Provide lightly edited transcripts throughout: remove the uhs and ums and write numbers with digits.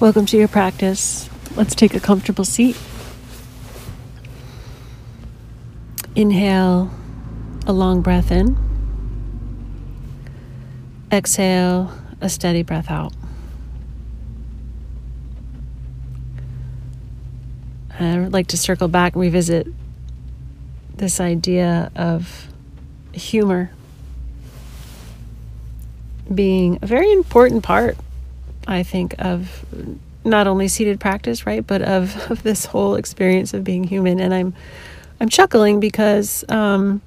Welcome to your practice. Let's take a comfortable seat. Inhale a long breath in. Exhale a steady breath out. I'd like to circle back and revisit this idea of humor being a very important part, I think, of not only seated practice, right, but of this whole experience of being human. And I'm chuckling because I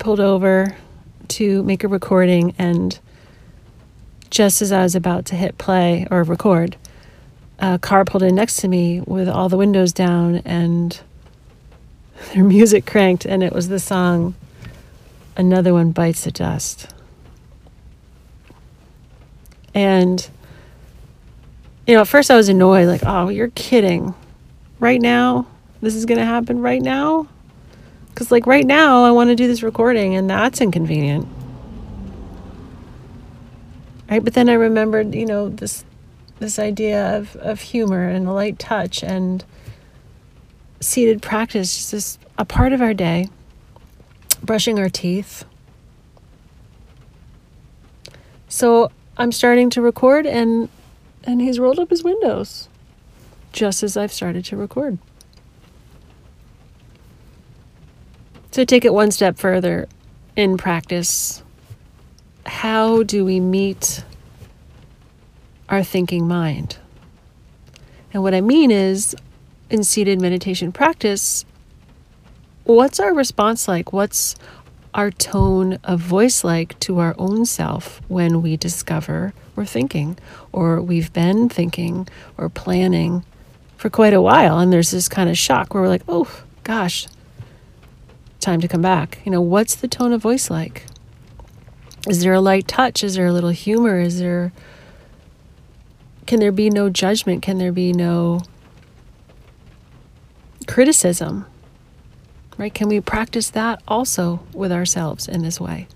pulled over to make a recording, and just as I was about to hit play or record, a car pulled in next to me with all the windows down and their music cranked, and it was the song "Another One Bites the Dust." And, you know, at first I was annoyed, like, oh, you're kidding. Right now? This is going to happen right now? Because, like, right now I want to do this recording, and that's inconvenient. Right? But then I remembered, you know, this idea of humor and a light touch and seated practice, just this, a part of our day, brushing our teeth. So I'm starting to record, and he's rolled up his windows just as I've started to record. So take it one step further in practice. How do we meet our thinking mind? And what I mean is, in seated meditation practice, what's our response like? What's our tone of voice like to our own self when we discover we're thinking, or we've been thinking or planning for quite a while, and there's this kind of shock where we're like, oh gosh, time to come back. You know, what's the tone of voice like? Is there a light touch? Is there a little humor? Is there, can there be no judgment? Can there be no criticism? Right? Can we practice that also with ourselves in this way?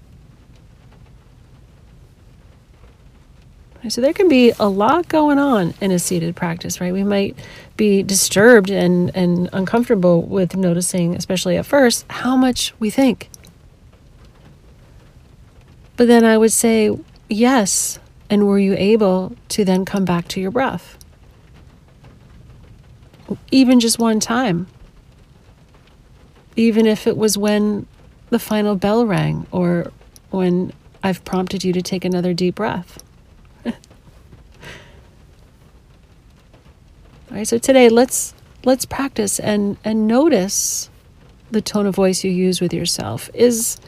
So there can be a lot going on in a seated practice, right? We might be disturbed and uncomfortable with noticing, especially at first, how much we think. But then I would say, yes, and were you able to then come back to your breath? Even just one time. Even if it was when the final bell rang, or when I've prompted you to take another deep breath. All right, so today let's practice and notice the tone of voice you use with yourself. Is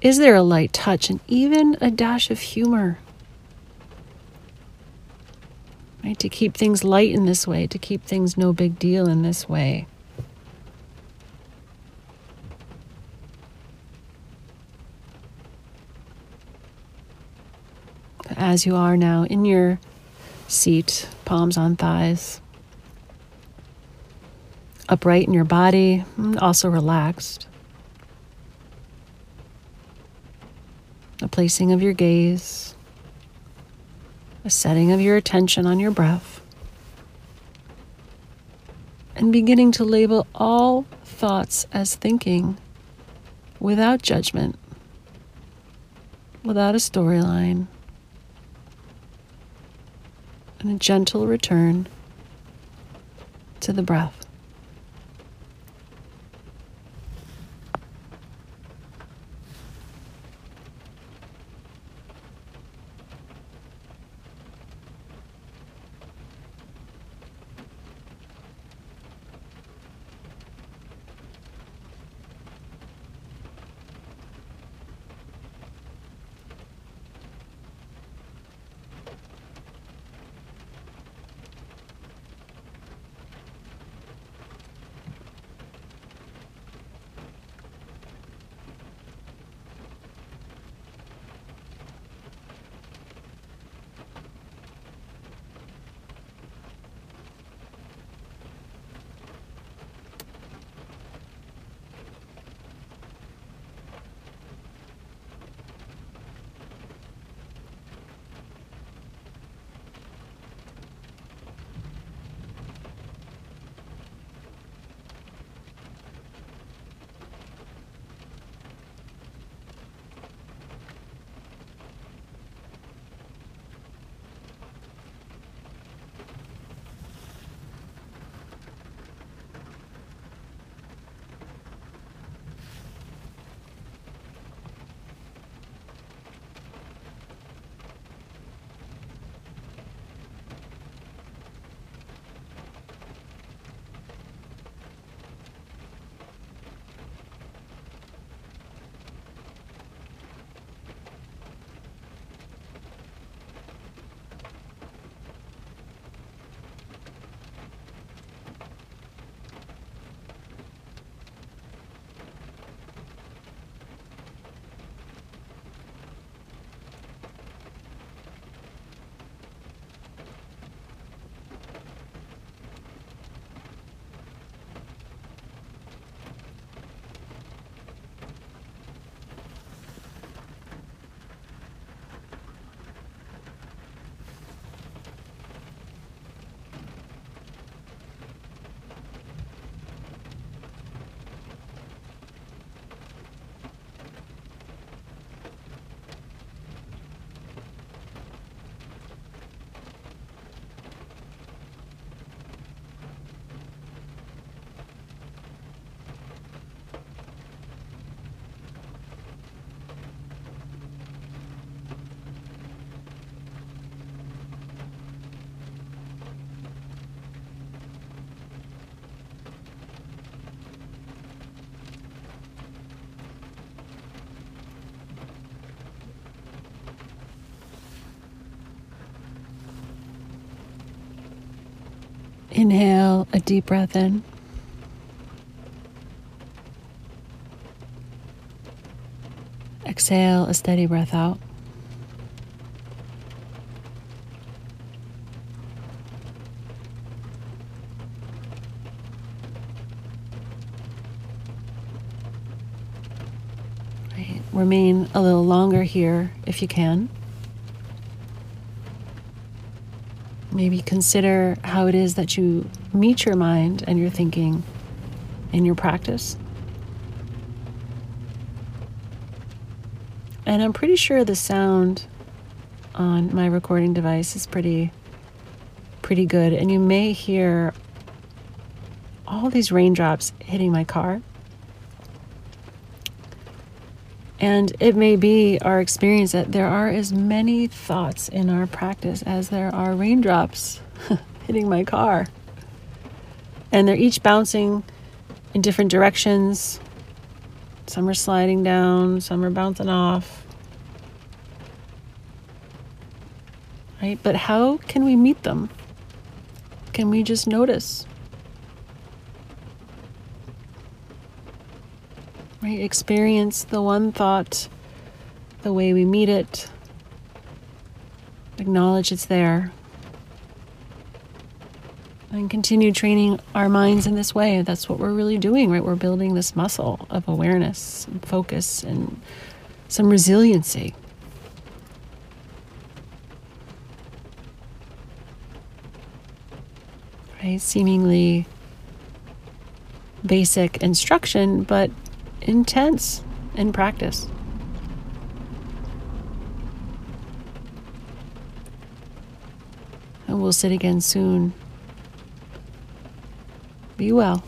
there a light touch and even a dash of humor? Right, to keep things light in this way, to keep things no big deal in this way. As you are now in your seat, palms on thighs, upright in your body, also relaxed. A placing of your gaze, a setting of your attention on your breath, and beginning to label all thoughts as thinking without judgment, without a storyline. And a gentle return to the breath. Inhale a deep breath in. Exhale a steady breath out. Right. Remain a little longer here if you can. Maybe consider how it is that you meet your mind and your thinking in your practice. And I'm pretty sure the sound on my recording device is pretty good. And you may hear all these raindrops hitting my car. And it may be our experience that there are as many thoughts in our practice as there are raindrops hitting my car. And they're each bouncing in different directions. Some are sliding down, some are bouncing off. Right? But how can we meet them? Can we just notice? Right? Experience the one thought, the way we meet it, acknowledge it's there, and continue training our minds in this way. That's what we're really doing, right? We're building this muscle of awareness, and focus, and some resiliency. Right? Seemingly basic instruction, but intense in practice. And we'll sit again soon. Be well.